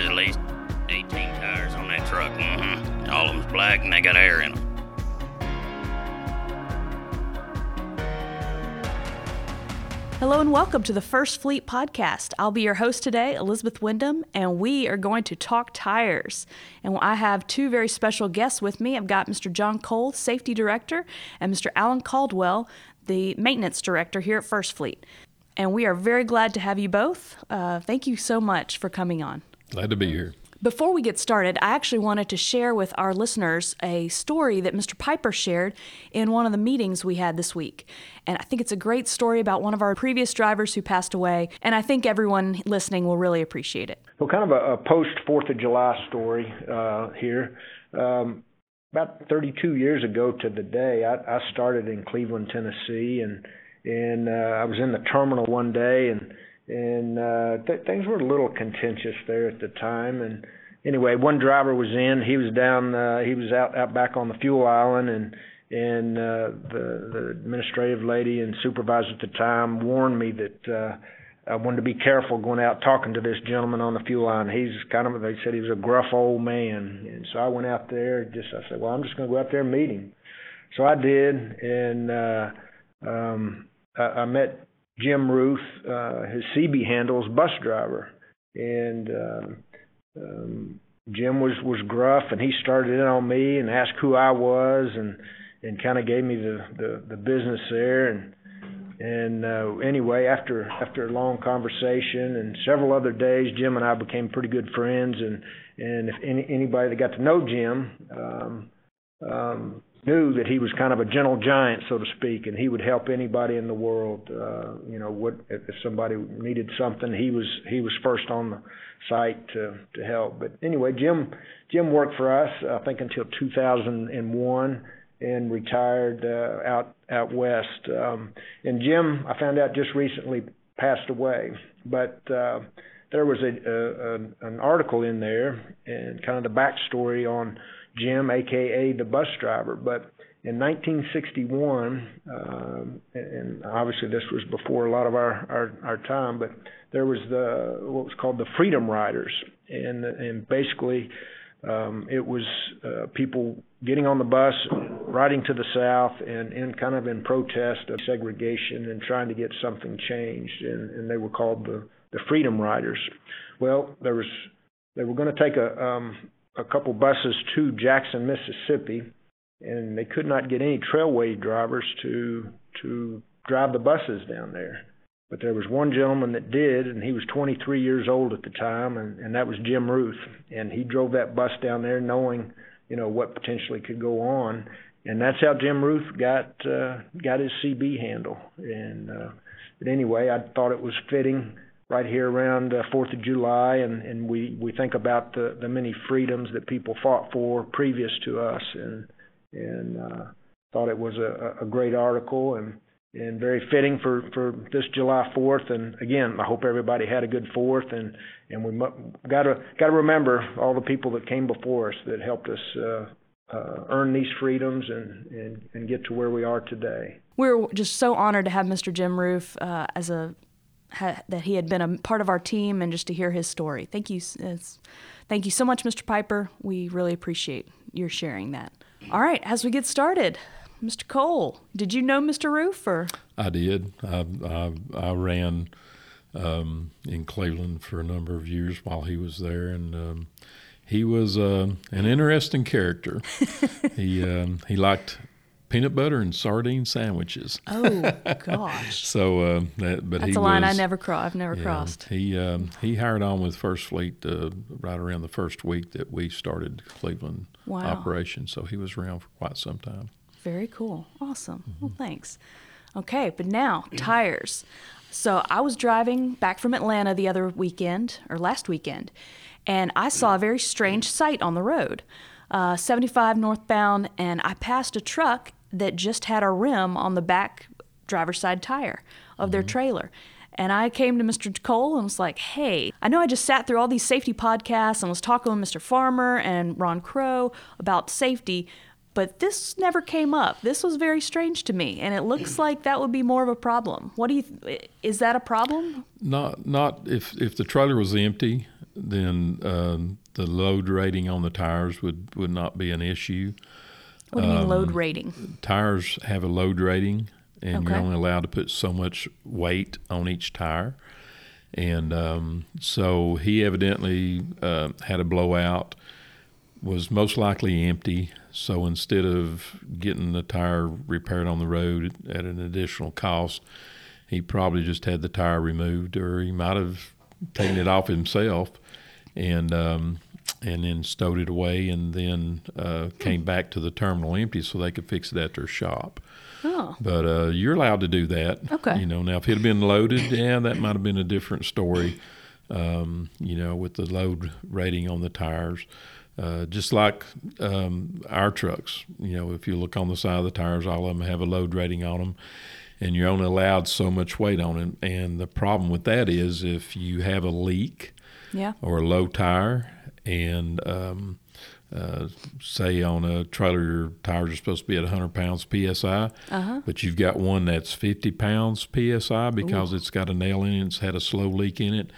There's at least 18 tires on that truck. Mm-hmm. All of them's black and they got air in them. Hello and welcome to the First Fleet podcast. I'll be your host today, Elizabeth Windham, and we are going to talk tires. And I have two very special guests with me. I've got Mr. John Cole, Safety Director, and Mr. Alan Caldwell, the Maintenance Director here at First Fleet. And we are very glad to have you both. Thank you so much for coming on. Glad to be here. Before we get started, I actually wanted to share with our listeners a story that Mr. Piper shared in one of the meetings we had this week. And I think it's a great story about one of our previous drivers who passed away, and I think everyone listening will really appreciate it. Well, kind of a post-4th of July story here. About 32 years ago to the day, I started in Cleveland, Tennessee, and I was in the terminal one day, and things were a little contentious there at the time. And anyway, one driver was in. He was down. He was out back on the fuel island, and the administrative lady and supervisor at the time warned me that I wanted to be careful going out talking to this gentleman on the fuel island. They said he was a gruff old man, and so I went out there. I said, well, I'm just going to go out there and meet him. So I did, and I met Jim Roof, his CB handles, bus driver. And Jim was gruff, and he started in on me and asked who I was and kind of gave me the business there. And anyway, after a long conversation and several other days, Jim and I became pretty good friends. And if anybody that got to know Jim knew that he was kind of a gentle giant, so to speak, and he would help anybody in the world. If somebody needed something, he was first on the site to help. But anyway, Jim worked for us, I think, until 2001, and retired out west. And Jim, I found out just recently, passed away. But there was an article in there and kind of the backstory on Jim, a.k.a. the bus driver. But in 1961, and obviously this was before a lot of our time, but there was what was called the Freedom Riders. And basically it was people getting on the bus, riding to the south, and kind of in protest of segregation and trying to get something changed. And they were called the Freedom Riders. Well, they were going to take a couple buses to Jackson, Mississippi, and they could not get any trailway drivers to drive the buses down there. But there was one gentleman that did, and he was 23 years old at the time, and that was Jim Ruth. And he drove that bus down there knowing, what potentially could go on. And that's how Jim Ruth got his CB handle. But anyway, I thought it was fitting right here around 4th of July, and we think about the many freedoms that people fought for previous to us, and thought it was a great article and very fitting for this July 4th. And again, I hope everybody had a good 4th, and we got to remember all the people that came before us that helped us earn these freedoms and get to where we are today. We're just so honored to have Mr. Jim Roof that he had been a part of our team, and just to hear his story. Thank you so much, Mr. Piper. We really appreciate your sharing that. All right, as we get started, Mr. Cole, did you know Mr. Roof? I did. I ran in Cleveland for a number of years while he was there, and he was an interesting character. He liked peanut butter and sardine sandwiches. Oh gosh! So that's a line I've never crossed. He hired on with First Fleet right around the first week that we started Cleveland operation. So he was around for quite some time. Very cool, awesome. Mm-hmm. Well, thanks. Okay, but now tires. So I was driving back from Atlanta the other weekend or last weekend, and I saw a very strange sight on the road, 75 northbound, and I passed a truck that just had a rim on the back driver's side tire of their trailer. And I came to Mr. Cole and was like, hey, I know I just sat through all these safety podcasts and was talking with Mr. Farmer and Ron Crow about safety, but this never came up. This was very strange to me, and it looks like that would be more of a problem. Is that a problem? Not if the trailer was empty. then the load rating on the tires would not be an issue. What do you mean load rating? Tires have a load rating, and you're only allowed to put so much weight on each tire. And so he evidently had a blowout, was most likely empty. So instead of getting the tire repaired on the road at an additional cost, he probably just had the tire removed, or he might have taken it off himself and then stowed it away, and then came back to the terminal empty so they could fix it at their shop. Oh. But you're allowed to do that. Okay. You know, now if it had been loaded, yeah, that might have been a different story, you know, with the load rating on the tires. Just like our trucks, you know, if you look on the side of the tires, all of them have a load rating on them, and you're only allowed so much weight on it. And the problem with that is if you have a leak or a low tire, and say on a trailer your tires are supposed to be at 100 pounds PSI, but you've got one that's 50 pounds PSI because it's got a nail in it, it's had a slow leak in it,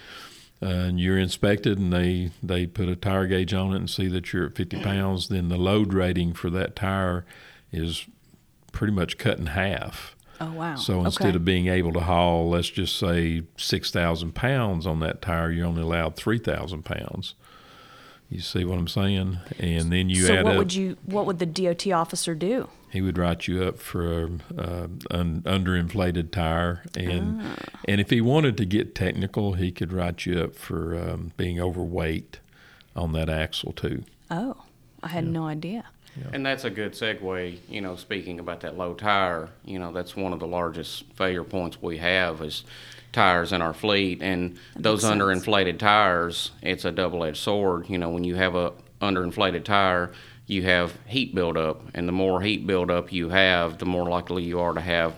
and you're inspected, and they put a tire gauge on it and see that you're at 50 pounds, then the load rating for that tire is pretty much cut in half. Oh, wow. So instead of being able to haul, let's just say 6,000 pounds on that tire, you're only allowed 3,000 pounds. You see what I'm saying? And then you add up. So what would the DOT officer do? He would write you up for an underinflated tire. And if he wanted to get technical, he could write you up for being overweight on that axle too. Oh, I had no idea. Yeah. And that's a good segue, you know, speaking about that low tire. You know, that's one of the largest failure points we have is tires in our fleet. And that those underinflated tires, it's a double-edged sword. You know, when you have a underinflated tire, you have heat buildup. And the more heat buildup you have, the more likely you are to have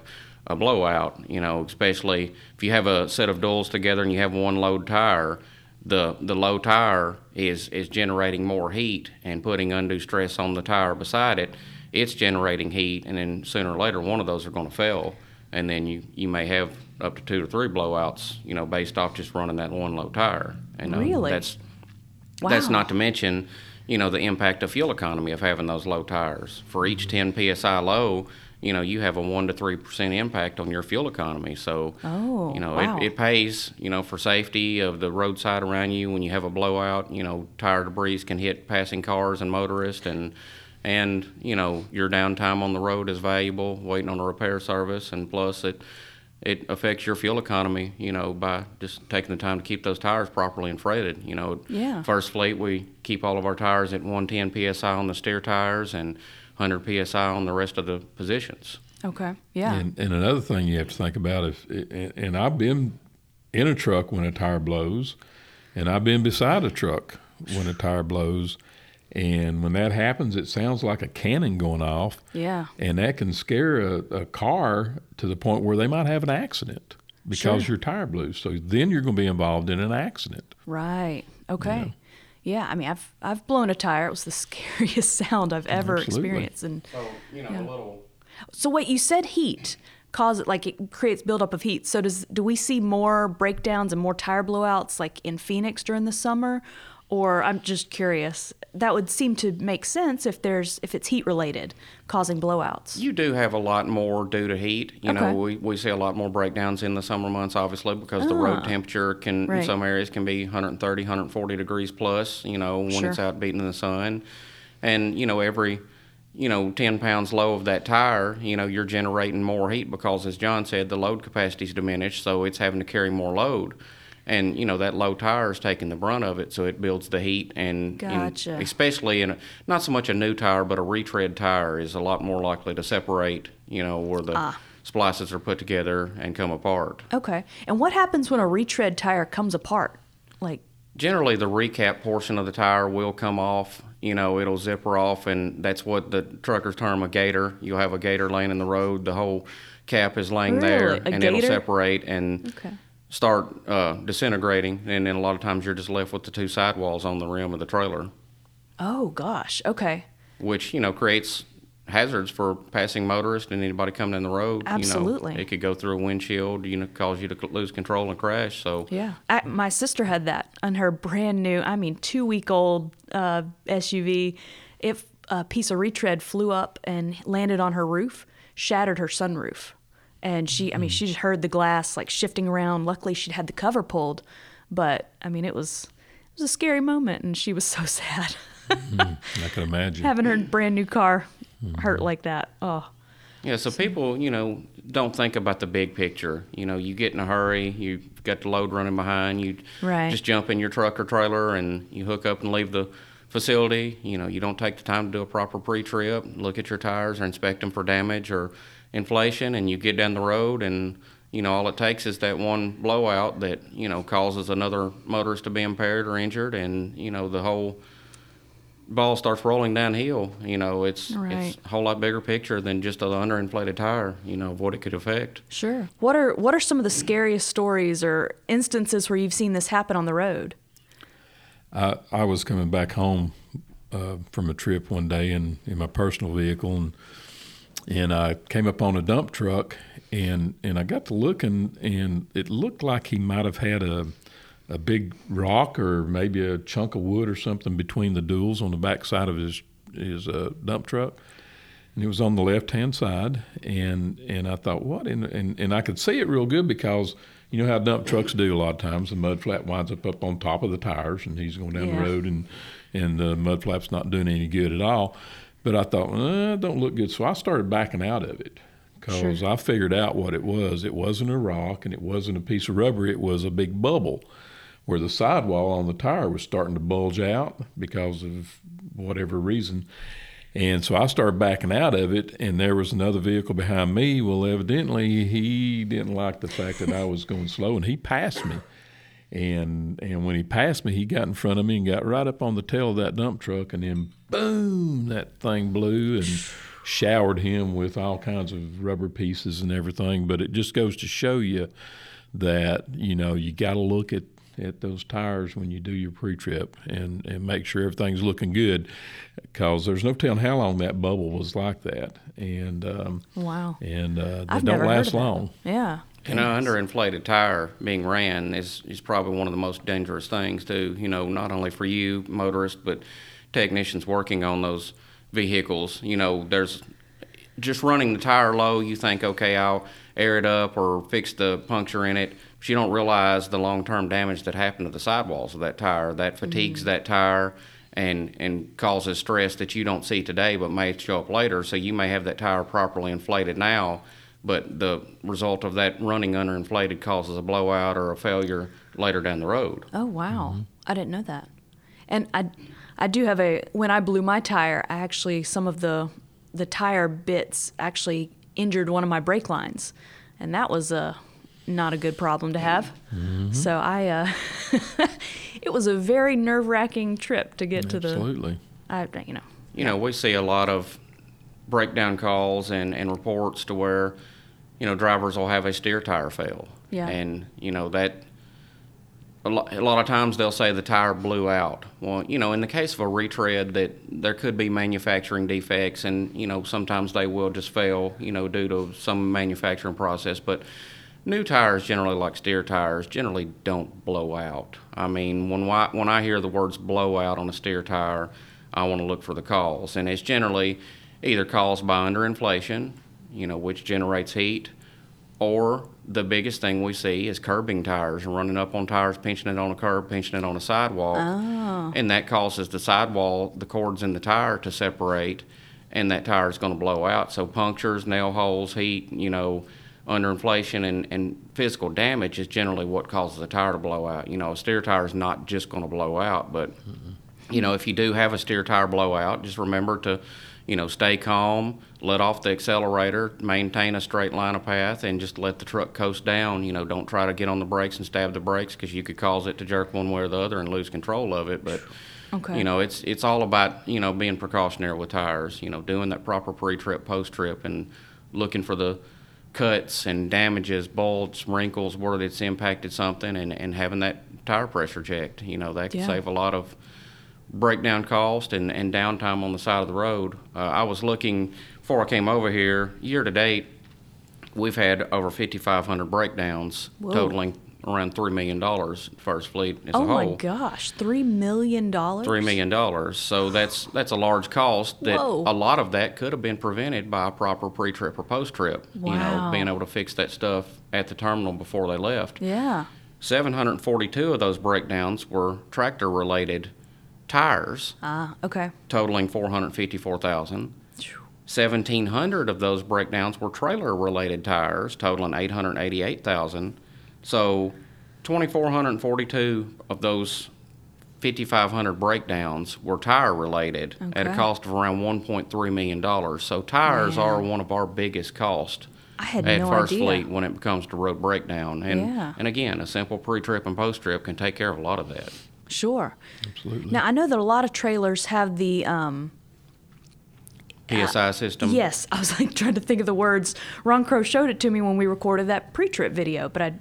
a blowout. You know, especially if you have a set of duals together and you have one load tire, the low tire is generating more heat and putting undue stress on the tire beside it. It's generating heat, and then sooner or later one of those are going to fail, and then you may have up to 2 to 3 blowouts, you know, based off just running that one low tire. And that's not to mention, you know, the impact of fuel economy of having those low tires. For each 10 PSI low, you know, you have a 1 to 3% impact on your fuel economy. So, you know, it pays, you know, for safety of the roadside around you. When you have a blowout, you know, tire debris can hit passing cars and motorists, and you know, your downtime on the road is valuable, waiting on a repair service, and plus it affects your fuel economy, you know, by just taking the time to keep those tires properly and fretted. You know, First Fleet, we keep all of our tires at 110 PSI on the steer tires and 100 PSI on the rest of the positions. Okay, yeah. And another thing you have to think about, and I've been in a truck when a tire blows, and I've been beside a truck when a tire blows, and when that happens, it sounds like a cannon going off. Yeah. And that can scare a car to the point where they might have an accident because your tire blew. So then you're going to be involved in an accident. Right. Okay. You know? Yeah. I mean, I've blown a tire. It was the scariest sound I've ever experienced. And so, you know, a little. So wait, you said heat causes, like, it creates buildup of heat. So do we see more breakdowns and more tire blowouts like in Phoenix during the summer? Or I'm just curious. That would seem to make sense if it's heat related, causing blowouts. You do have a lot more due to heat. You know, we see a lot more breakdowns in the summer months, obviously, because the road temperature can in some areas can be 130, 140 degrees plus. You know, when it's out beating in the sun, and you know every 10 pounds low of that tire, you know, you're generating more heat because, as John said, the load capacity's diminished, so it's having to carry more load. And, you know, that low tire is taking the brunt of it, so it builds the heat. And especially in not so much a new tire, but a retread tire is a lot more likely to separate, you know, where the splices are put together and come apart. Okay. And what happens when a retread tire comes apart? Like, generally, the recap portion of the tire will come off. You know, it'll zipper off, and that's what the truckers term a gator. You'll have a gator laying in the road. The whole cap is laying there, and it'll separate and start disintegrating, and then a lot of times you're just left with the two sidewalls on the rim of the trailer. Oh, gosh. Okay. Which, you know, creates hazards for passing motorists and anybody coming in the road. Absolutely. You know, it could go through a windshield, you know, cause you to lose control and crash. So yeah, my sister had that on her brand new, 2-week-old SUV. If a piece of retread flew up and landed on her roof, shattered her sunroof. And she just heard the glass like shifting around. Luckily, she'd had the cover pulled, but it was a scary moment, and she was so sad. I can imagine having her brand new car hurt like that. Oh, yeah. So people, don't think about the big picture. You get in a hurry, you've got the load running behind you. Right. Just jump in your truck or trailer, and you hook up and leave the facility. You don't take the time to do a proper pre-trip, look at your tires, or inspect them for damage or inflation, and you get down the road, and all it takes is that one blowout that causes another motorist to be impaired or injured, and the whole ball starts rolling downhill. It's a whole lot bigger picture than just an underinflated tire, of what it could affect. Sure. What are some of the scariest stories or instances where you've seen this happen on the road? I was coming back home from a trip one day in my personal vehicle, and I came up on a dump truck, and I got to looking, and it looked like he might have had a big rock or maybe a chunk of wood or something between the duals on the back side of his dump truck. And it was on the left-hand side, and I thought, what? And I could see it real good because you know how dump trucks do a lot of times. The mud flap winds up on top of the tires, and he's going down the road, and the mud flap's not doing any good at all. But I thought, it don't look good. So I started backing out of it because I figured out what it was. It wasn't a rock, and it wasn't a piece of rubber. It was a big bubble where the sidewall on the tire was starting to bulge out because of whatever reason. And so I started backing out of it, and there was another vehicle behind me. Well, evidently, he didn't like the fact that I was going slow, and he passed me. And when he passed me, he got in front of me and got right up on the tail of that dump truck, and then boom, that thing blew and showered him with all kinds of rubber pieces and everything. But it just goes to show you that, you got to look at those tires when you do your pre-trip and make sure everything's looking good, because there's no telling how long that bubble was like that. And wow. And they don't last long. Yeah. And an underinflated tire being ran is probably one of the most dangerous things too, not only for you, motorists, but technicians working on those vehicles. There's just running the tire low, you think, okay, I'll air it up or fix the puncture in it, but you don't realize the long-term damage that happened to the sidewalls of that tire. That fatigues that tire and causes stress that you don't see today but may show up later. So you may have that tire properly inflated now, but the result of that running underinflated causes a blowout or a failure later down the road. Oh, wow. Mm-hmm. I didn't know that. And I do have when I blew my tire, I actually, some of the tire bits actually injured one of my brake lines. And that was not a good problem to have. Mm-hmm. So it was a very nerve-wracking trip to get to the... Absolutely. We see a lot of breakdown calls and reports to where, drivers will have a steer tire fail. Yeah. And, that a lot of times they'll say the tire blew out. Well, in the case of a retread, that there could be manufacturing defects, and, sometimes they will just fail, due to some manufacturing process. But new tires generally, like steer tires, generally don't blow out. When I hear the words blow out on a steer tire, I want to look for the cause. And it's generally either caused by underinflation, which generates heat, or the biggest thing we see is curbing tires, running up on tires, pinching it on a curb, pinching it on a sidewalk. Oh. And that causes the sidewall, the cords in the tire to separate, and that tire is going to blow out. So punctures, nail holes, heat, underinflation and physical damage is generally what causes a tire to blow out. A steer tire is not just going to blow out, but, if you do have a steer tire blowout, just remember to stay calm, let off the accelerator, maintain a straight line of path, and just let the truck coast down. Don't try to get on the brakes and stab the brakes, because you could cause it to jerk one way or the other and lose control of it. But, okay. It's all about, being precautionary with tires, doing that proper pre-trip, post-trip, and looking for the cuts and damages, bulges, wrinkles, where it's impacted something, and having that tire pressure checked. That can save a lot of breakdown cost and downtime on the side of the road. I was looking before I came over here, year to date, we've had over 5,500 breakdowns, Whoa. Totaling around $3 million at First Fleet as a whole. Oh, my gosh, $3 million? $3 million. So that's a large cost that Whoa. A lot of that could have been prevented by a proper pre-trip or post-trip, wow. you know, being able to fix that stuff at the terminal before they left. Yeah. 742 of those breakdowns were tractor-related tires, okay. totaling $454,000. 1,700 of those breakdowns were trailer-related tires, totaling $888,000. So 2,442 of those 5,500 breakdowns were tire-related okay. at a cost of around $1.3 million. So tires yeah. are one of our biggest costs at no First idea. Fleet when it comes to road breakdown. And, yeah. and again, a simple pre-trip and post-trip can take care of a lot of that. Sure. Absolutely. Now, I know that a lot of trailers have the... PSI system. Yes, I was like trying to think of the words. Ron Crow showed it to me when we recorded that pre-trip video, but I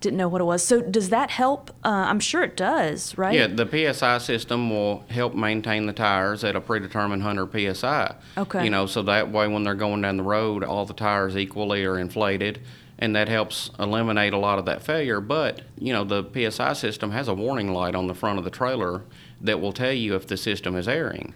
didn't know what it was. So does that help? I'm sure it does, right? Yeah, the PSI system will help maintain the tires at a predetermined 100 PSI. Okay. You know, so that way when they're going down the road, all the tires equally are inflated, and that helps eliminate a lot of that failure. But, you know, the PSI system has a warning light on the front of the trailer that will tell you if the system is airing.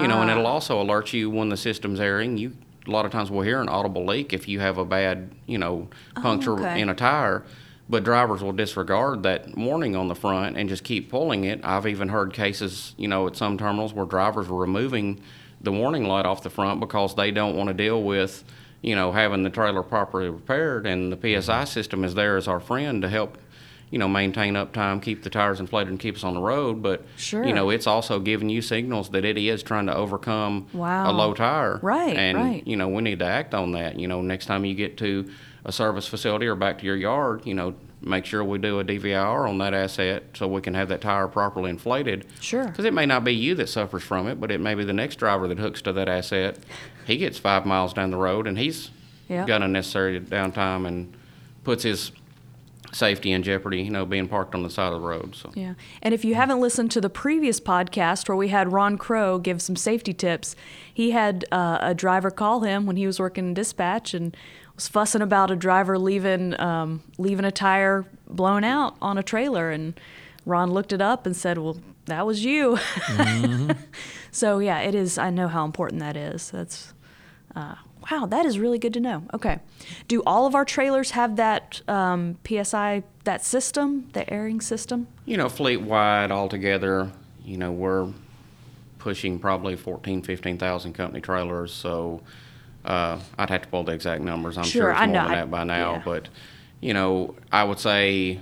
You know, and it'll also alert you when the system's airing. You a lot of times will hear an audible leak if you have a bad, you know, puncture okay. in a tire, but drivers will disregard that warning on the front and just keep pulling it. I've even heard cases, you know, at some terminals where drivers were removing the warning light off the front because they don't want to deal with, you know, having the trailer properly repaired, and the PSI system is there as our friend to help, you know, maintain uptime, keep the tires inflated, and keep us on the road. But, sure. you know, it's also giving you signals that it is trying to overcome wow. a low tire. Right, and, right. you know, we need to act on that. You know, next time you get to a service facility or back to your yard, you know, make sure we do a DVIR on that asset so we can have that tire properly inflated. Sure. Because it may not be you that suffers from it, but it may be the next driver that hooks to that asset. He gets 5 miles down the road, and he's yep. got unnecessary downtime and puts his safety in jeopardy, you know, being parked on the side of the road. So. Yeah. And if you haven't listened to the previous podcast where we had Ron Crow give some safety tips, he had a driver call him when he was working in dispatch and was fussing about a driver leaving a tire blown out on a trailer. And Ron looked it up and said, well, that was you. Mm-hmm. So, yeah, it is. I know how important that is. That's wow, that is really good to know. Okay. Do all of our trailers have that PSI, that system, the airing system? You know, fleet-wide altogether, you know, we're pushing probably 14,000, 15,000 company trailers. So I'd have to pull the exact numbers. I'm sure it's more than that by now. Yeah. But, you know, I would say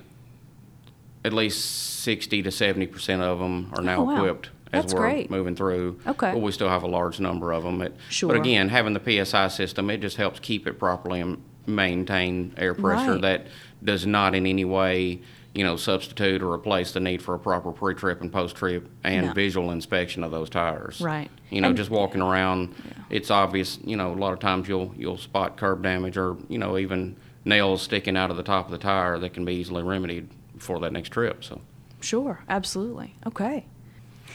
at least 60 to 70% of them are now equipped. As That's we're great. Moving through. Okay. But we still have a large number of them. Sure. But again, having the PSI system, it just helps keep it properly and maintain air pressure. Right. That does not in any way, you know, substitute or replace the need for a proper pre-trip and post-trip and no. visual inspection of those tires. Right. You know, and just walking around, yeah. it's obvious, you know, a lot of times you'll spot curb damage or, you know, even nails sticking out of the top of the tire that can be easily remedied before that next trip. So. Sure, absolutely. Okay.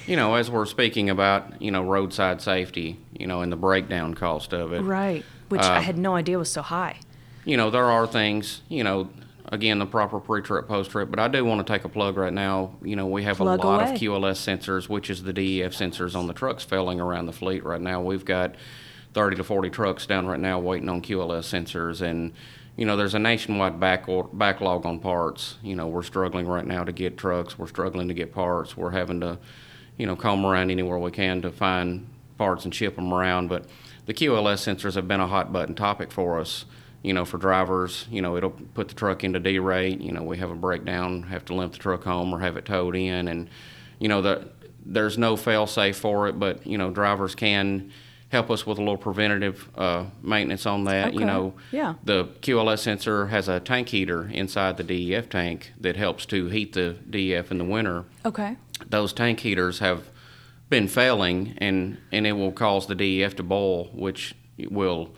You know, as we're speaking about, you know, roadside safety, you know, and the breakdown cost of it. Right, which I had no idea was so high. You know, there are things, you know, again, the proper pre-trip, post-trip, but I do want to take a plug right now. You know, we have plug a lot away. Of QLS sensors, which is the DEF sensors on the trucks failing around the fleet right now. We've got 30 to 40 trucks down right now waiting on QLS sensors, and, you know, there's a nationwide backlog on parts. You know, we're struggling right now to get trucks. We're struggling to get parts. We're having to, you know, comb around anywhere we can to find parts and ship them around. But the QLS sensors have been a hot button topic for us, you know, for drivers. You know, it'll put the truck into derate. You know, we have a breakdown, have to limp the truck home or have it towed in. And, you know, there's no fail-safe for it, but, you know, drivers can help us with a little preventative maintenance on that. Okay. You know, yeah. the QLS sensor has a tank heater inside the DEF tank that helps to heat the DEF in the winter. Okay. Those tank heaters have been failing, and it will cause the DEF to boil, which will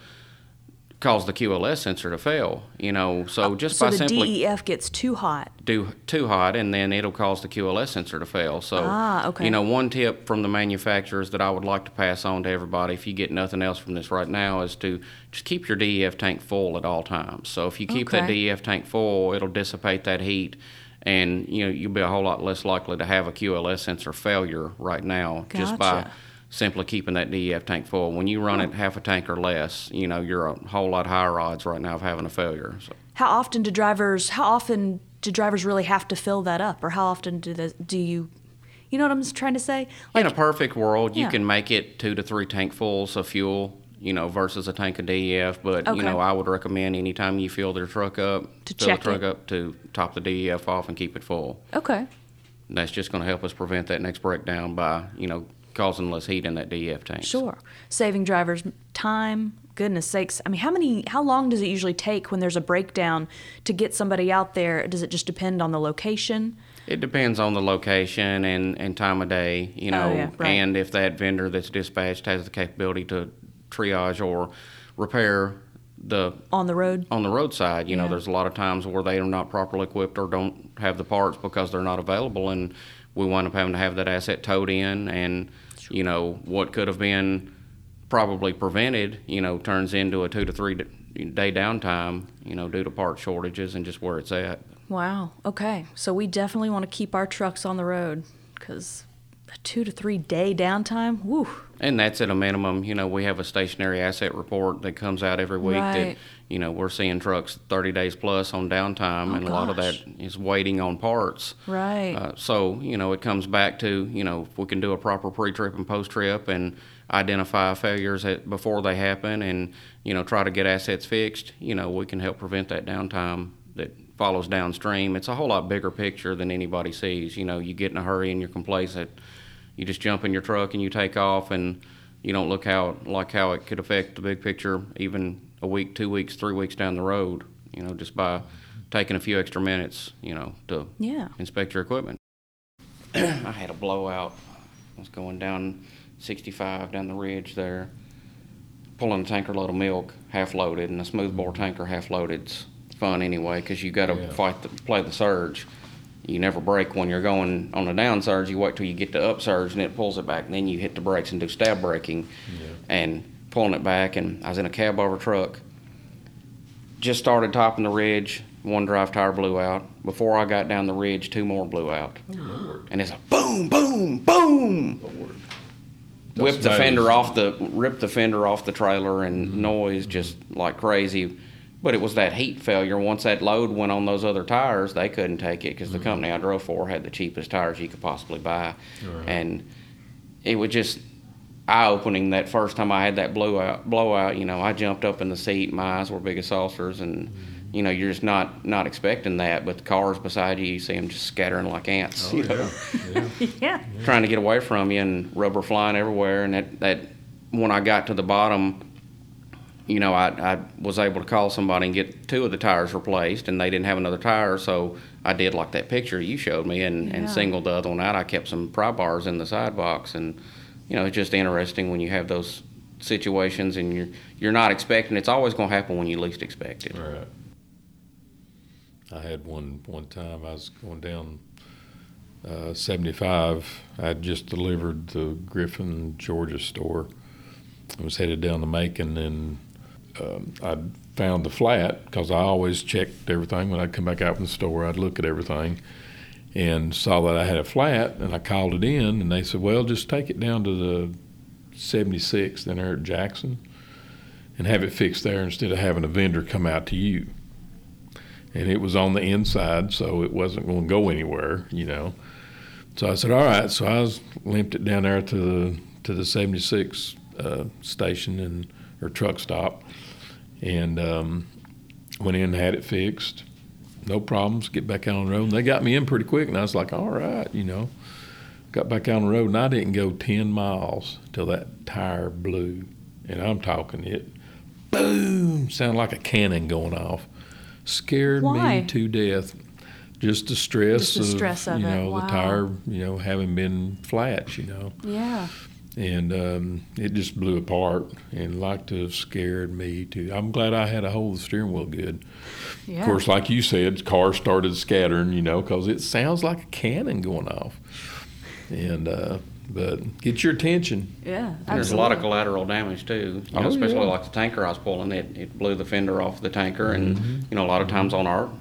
cause the QLS sensor to fail, you know. So just by simply... So the DEF gets too hot. Too hot, and then it'll cause the QLS sensor to fail. So, okay. You know, one tip from the manufacturers that I would like to pass on to everybody, if you get nothing else from this right now, is to just keep your DEF tank full at all times. So if you keep that DEF tank full, it'll dissipate that heat, and, you know, you'll be a whole lot less likely to have a QLS sensor failure right now just by... simply keeping that DEF tank full. When you run it half a tank or less, you know, you're a whole lot higher odds right now of having a failure. So. How often do drivers really have to fill that up, or how often do you know what I'm trying to say? Like, in a perfect world, you can make it 2 to 3 tank fulls of fuel, you know, versus a tank of DEF. But, you know, I would recommend anytime you fill their truck up, to top the DEF off and keep it full. Okay. And that's just going to help us prevent that next breakdown by, you know, causing less heat in that DEF tank. Sure. Saving drivers time. Goodness sakes. I mean, how long does it usually take when there's a breakdown to get somebody out there? Does it just depend on the location? It depends on the location and time of day, you know, and if that vendor that's dispatched has the capability to triage or repair on the road side. You know, there's a lot of times where they are not properly equipped or don't have the parts because they're not available, and we wind up having to have that asset towed in, and you know, what could have been probably prevented, you know, turns into a 2 to 3 day downtime, you know, due to part shortages and just where it's at. Wow. Okay. So we definitely want to keep our trucks on the road, because a 2 to 3 day downtime, whew. And that's at a minimum. You know, we have a stationary asset report that comes out every week that, you know, we're seeing trucks 30 days plus on downtime, and a lot of that is waiting on parts. Right. So, you know, it comes back to, you know, if we can do a proper pre-trip and post-trip and identify failures before they happen and, you know, try to get assets fixed, you know, we can help prevent that downtime that follows downstream. It's a whole lot bigger picture than anybody sees. You know, you get in a hurry and you're complacent. You just jump in your truck and you take off, and you don't look how it could affect the big picture even a week, 2 weeks, 3 weeks down the road, you know, just by taking a few extra minutes, you know, to inspect your equipment. I had a blowout. I was going down 65 down the ridge there, pulling a tanker load of milk, half-loaded, and a smoothbore tanker half-loaded's fun anyway, because you got to play the surge. You never brake when you're going on a down surge. You wait till you get the upsurge, and it pulls it back, and then you hit the brakes and do stab braking and pulling it back. And I was in a cab over truck, just started topping the ridge, one drive tire blew out. Before I got down the ridge, 2 more blew out. And it's a boom, boom, boom. Whipped the fender off ripped the fender off the trailer, and noise just like crazy. But it was that heat failure. Once that load went on those other tires, they couldn't take it, because the company I drove for had the cheapest tires you could possibly buy. Right. And it was just eye-opening that first time I had that blowout. You know, I jumped up in the seat. My eyes were big as saucers. And, you know, you're just not expecting that. But the cars beside you, you see them just scattering like ants. Oh, you know? Trying to get away from you, and rubber flying everywhere. And that when I got to the bottom, you know, I was able to call somebody and get 2 of the tires replaced, and they didn't have another tire, so I did like that picture you showed me and singled the other one out. I kept some pry bars in the side box, and, you know, it's just interesting when you have those situations and you're not expecting. It's always going to happen when you least expect it. Right. I had one time I was going down 75. I had just delivered the Griffin, Georgia store. I was headed down to Macon, and I found the flat, because I always checked everything. When I'd come back out from the store, I'd look at everything, and saw that I had a flat, and I called it in, and they said, well, just take it down to the 76 down there at Jackson and have it fixed there instead of having a vendor come out to you. And it was on the inside, so it wasn't going to go anywhere, you know. So I said, all right. So I limped it down there to the 76 station or truck stop, and went in and had it fixed. No problems. Get back out on the road. And they got me in pretty quick, and I was like, all right, you know. Got back out on the road, and I didn't go 10 miles till that tire blew. And I'm talking it, boom, sounded like a cannon going off. Scared me to death. Just the stress of the tire, you know, having been flat, you know. Yeah. And it just blew apart and like to have scared me too. I'm glad I had a hold of the steering wheel good. Yeah. Of course, like you said, the car started scattering, you know, because it sounds like a cannon going off. And but get your attention. Yeah, absolutely. There's a lot of collateral damage too. You know, especially like the tanker I was pulling, it blew the fender off the tanker. And you know, a lot of times on our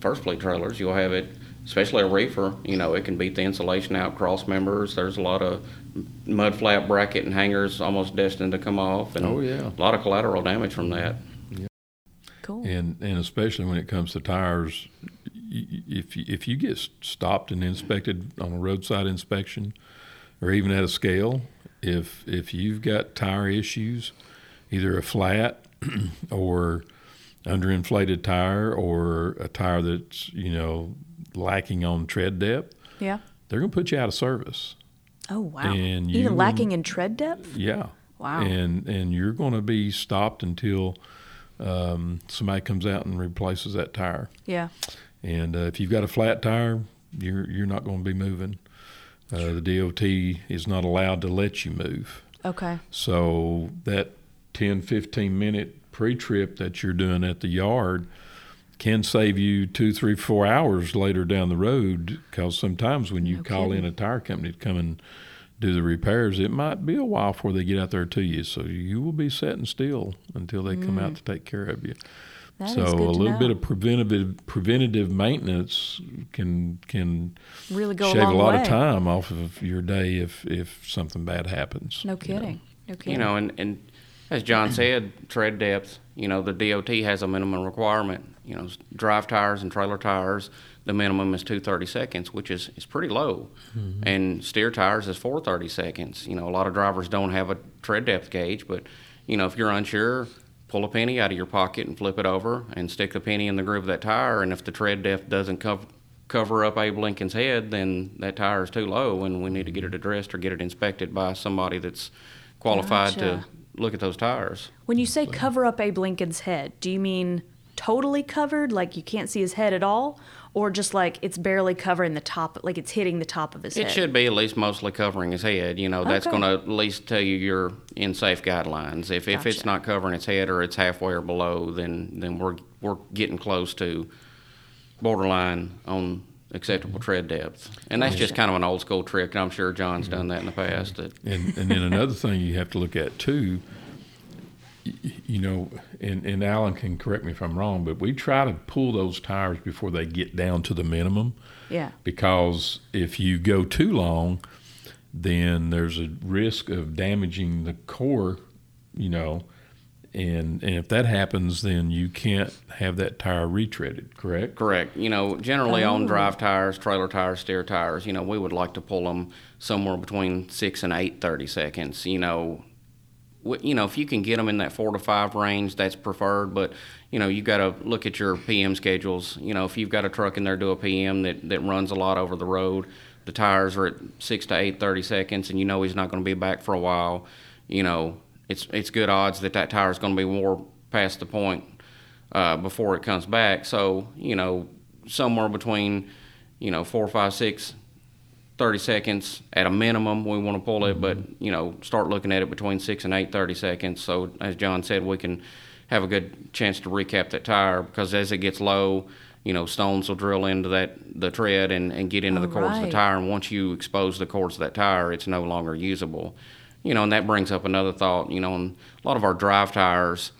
First Fleet trailers, you'll have it, especially a reefer, you know, it can beat the insulation out, cross members. There's a lot of mud flap bracket and hangers almost destined to come off. And a lot of collateral damage from that. Yeah. Cool. And especially when it comes to tires, if you get stopped and inspected on a roadside inspection or even at a scale, if you've got tire issues, either a flat or underinflated tire or a tire that's, you know, lacking on tread depth, they're going to put you out of service. Oh, wow. And even lacking in tread depth? Yeah. Wow. And you're going to be stopped until somebody comes out and replaces that tire. Yeah. And if you've got a flat tire, you're not going to be moving. The DOT is not allowed to let you move. Okay. So that 10, 15-minute pre-trip that you're doing at the yard can save you 2, 3, 4 hours later down the road, because sometimes when you call in a tire company to come and do the repairs, it might be a while before they get out there to you. So you will be sitting still until they come out to take care of you. That so is good a little know. Bit of preventative maintenance can really go shave a lot of time off of your day if something bad happens. No kidding. You know? No kidding. You know, and as John said, tread depth, you know, the DOT has a minimum requirement. You know, drive tires and trailer tires, the minimum is 230 seconds, which is pretty low. Mm-hmm. And steer tires is 430 seconds. You know, a lot of drivers don't have a tread depth gauge, but, you know, if you're unsure, pull a penny out of your pocket and flip it over and stick the penny in the groove of that tire. And if the tread depth doesn't cover up Abe Lincoln's head, then that tire is too low, and we need to get it addressed or get it inspected by somebody that's qualified to look at those tires. When you say cover up Abe Lincoln's head, do you mean totally covered, like you can't see his head at all, or just like it's barely covering the top, like it's hitting the top of his head? It should be at least mostly covering his head. You know, that's going to at least tell you you're in safe guidelines. If it's not covering its head or it's halfway or below, then we're getting close to borderline on acceptable tread depth. And that's just kind of an old school trick, and I'm sure John's done that in the past. And then another thing you have to look at too, you know, and Alan can correct me if I'm wrong, but we try to pull those tires before they get down to the minimum. Yeah. Because if you go too long, then there's a risk of damaging the core, you know, and if that happens, then you can't have that tire retreaded, correct? Correct. You know, generally on drive tires, trailer tires, steer tires, you know, we would like to pull them somewhere between 6 and 8:30 seconds, you know. You know, if you can get them in that 4 to 5 range, that's preferred. But, you know, you've got to look at your PM schedules. You know, if you've got a truck in there do a PM that runs a lot over the road, the tires are at 6 to 8:30 seconds, and you know he's not going to be back for a while. You know, it's good odds that tire is going to be more past the point before it comes back. So, you know, somewhere between, you know, 4, 5, 6. 30 seconds at a minimum we want to pull it, but, you know, start looking at it between 6 and 8:30 seconds. So, as John said, we can have a good chance to recap that tire, because as it gets low, you know, stones will drill into the tread and get into the cords of the tire, and once you expose the cords of that tire, it's no longer usable. You know, and that brings up another thought, you know, and a lot of our drive tires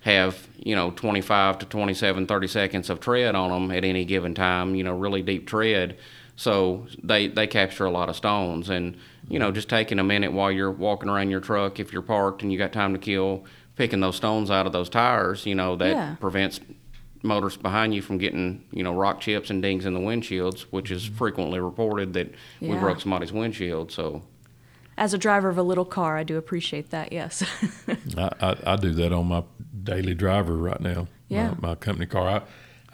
have, you know, 25 to 27, 30 seconds of tread on them at any given time, you know, really deep tread. So they capture a lot of stones. And, you know, just taking a minute while you're walking around your truck, if you're parked and you got time to kill, picking those stones out of those tires, you know, that prevents motors behind you from getting, you know, rock chips and dings in the windshields, which is frequently reported that we broke somebody's windshield. So as a driver of a little car, I do appreciate that, yes. I do that on my daily driver right now, my company car.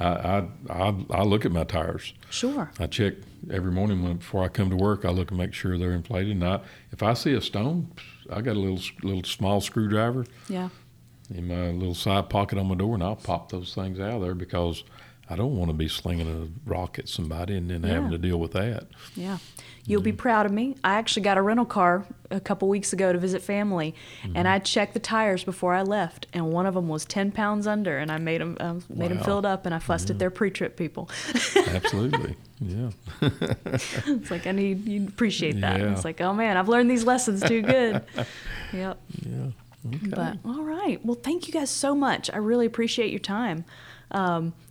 I look at my tires. Sure. I check every morning before I come to work. I look and make sure they're inflated. And if I see a stone, I got a little small screwdriver in my little side pocket on my door, and I'll pop those things out of there, because I don't want to be slinging a rock at somebody and then having to deal with that. Yeah. You'll be proud of me. I actually got a rental car a couple weeks ago to visit family, and I checked the tires before I left, and one of them was 10 pounds under, and I made them, made them filled up, and I fussed at their pre-trip people. Absolutely. Yeah. It's like, I need you to appreciate that. Yeah. It's like, oh, man, I've learned these lessons too good. Yep. Yeah. Okay. But, all right. Well, thank you guys so much. I really appreciate your time.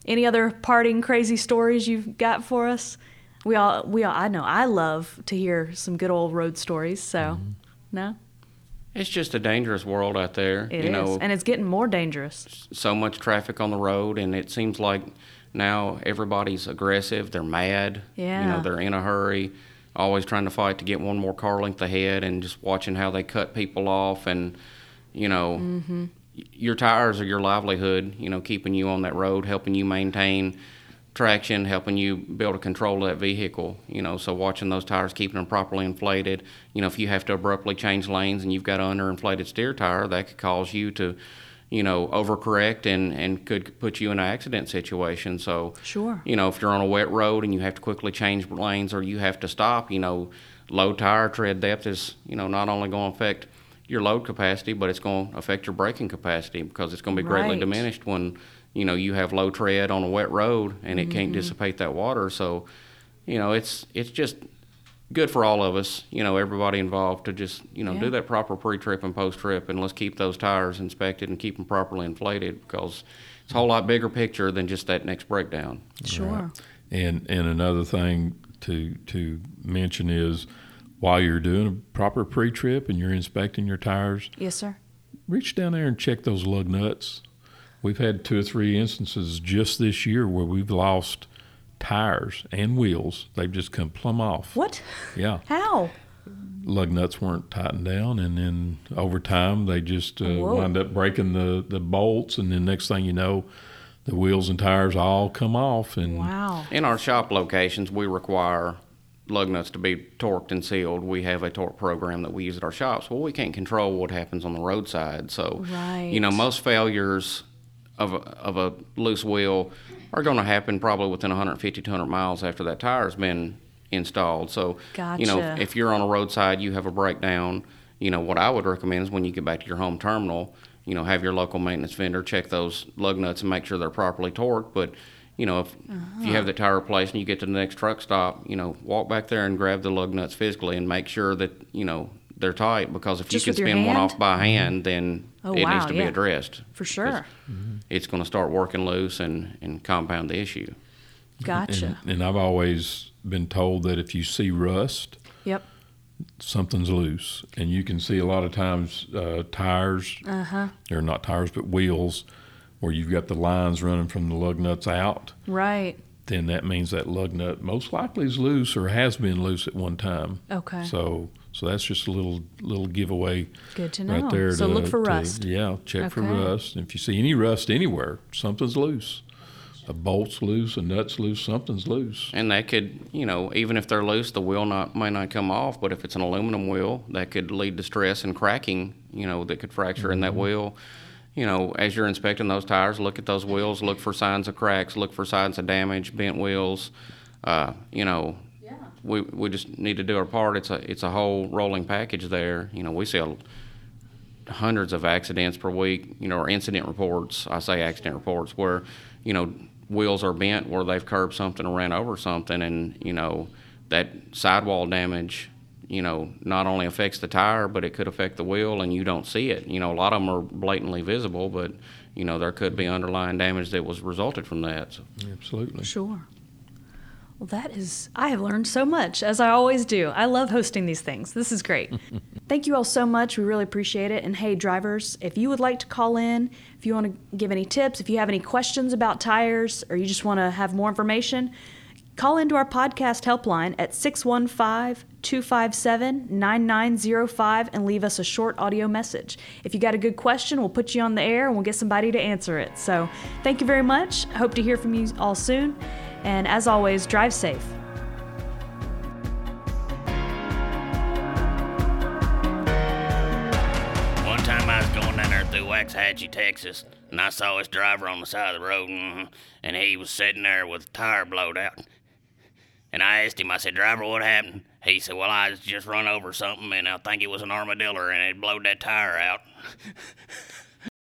Any other parting crazy stories you've got for us? We all, I know I love to hear some good old road stories. So, no, it's just a dangerous world out there. It is, and it's getting more dangerous. So much traffic on the road, and it seems like now everybody's aggressive. They're mad. Yeah, they're in a hurry, always trying to fight to get one more car length ahead, and just watching how they cut people off, and your tires are your livelihood, keeping you on that road, helping you maintain traction, helping you be able to control that vehicle, so watching those tires, keeping them properly inflated. If you have to abruptly change lanes and you've got an underinflated steer tire, that could cause you to, overcorrect and could put you in an accident situation. So, sure. If you're on a wet road and you have to quickly change lanes or you have to stop, low tire tread depth is, not only going to affect your load capacity, but it's going to affect your braking capacity because it's going to be greatly diminished when, you have low tread on a wet road and it can't dissipate that water. So, it's just good for all of us, everybody involved to just, do that proper pre-trip and post-trip, and let's keep those tires inspected and keep them properly inflated because it's a whole lot bigger picture than just that next breakdown. Sure. Right. And another thing to mention is, while you're doing a proper pre-trip and you're inspecting your tires, yes, sir, reach down there and check those lug nuts. We've had 2 or 3 instances just this year where we've lost tires and wheels. They've just come plumb off. What? Yeah. How? Lug nuts weren't tightened down, and then over time they just wind up breaking the bolts, and then next thing you know, the wheels and tires all come off. And wow. In our shop locations, we require lug nuts to be torqued and sealed. We have a torque program that we use at our shops. Well, we can't control what happens on the roadside. So, most failures of a loose wheel are going to happen probably within 150, 200 miles after that tire has been installed. So, gotcha. If you're on a roadside, you have a breakdown, what I would recommend is when you get back to your home terminal, have your local maintenance vendor check those lug nuts and make sure they're properly torqued. But if you have the tire replaced and you get to the next truck stop, walk back there and grab the lug nuts physically and make sure that, they're tight, because if you can spin one off by hand, then it needs to be addressed. For sure. It's going to start working loose and compound the issue. Gotcha. And I've always been told that if you see rust, something's loose. And you can see a lot of times tires, or not tires, but wheels, where you've got the lines running from the lug nuts out, right? Then that means that lug nut most likely is loose or has been loose at one time. Okay. So that's just a little giveaway. Good to know. Right there. So look for rust. Yeah, check for rust. And if you see any rust anywhere, something's loose. A bolt's loose, a nut's loose, something's loose. And that could, even if they're loose, the wheel may not come off, but if it's an aluminum wheel, that could lead to stress and cracking, that could fracture in that wheel. As you're inspecting those tires, look at those wheels, look for signs of cracks, look for signs of damage, bent wheels. We just need to do our part. It's a whole rolling package there. We see hundreds of accidents per week, or incident reports. I say accident reports where, wheels are bent where they've curved something or ran over something, and, that sidewall damage, not only affects the tire, but it could affect the wheel, and you don't see it. A lot of them are blatantly visible, but, there could be underlying damage that was resulted from that. So. Absolutely. Sure. Well, I have learned so much, as I always do. I love hosting these things. This is great. Thank you all so much. We really appreciate it. And hey, drivers, if you would like to call in, if you want to give any tips, if you have any questions about tires, or you just want to have more information, call into our podcast helpline at 615-257-9905 and leave us a short audio message. If you got a good question, we'll put you on the air and we'll get somebody to answer it. So thank you very much. I hope to hear from you all soon. And as always, drive safe. One time I was going down there through Waxahachie, Texas, and I saw his driver on the side of the road, and he was sitting there with a tire blowed out. And I asked him, I said, "Driver, what happened?" He said, "Well, I just run over something, and I think it was an armadillo, and it blowed that tire out."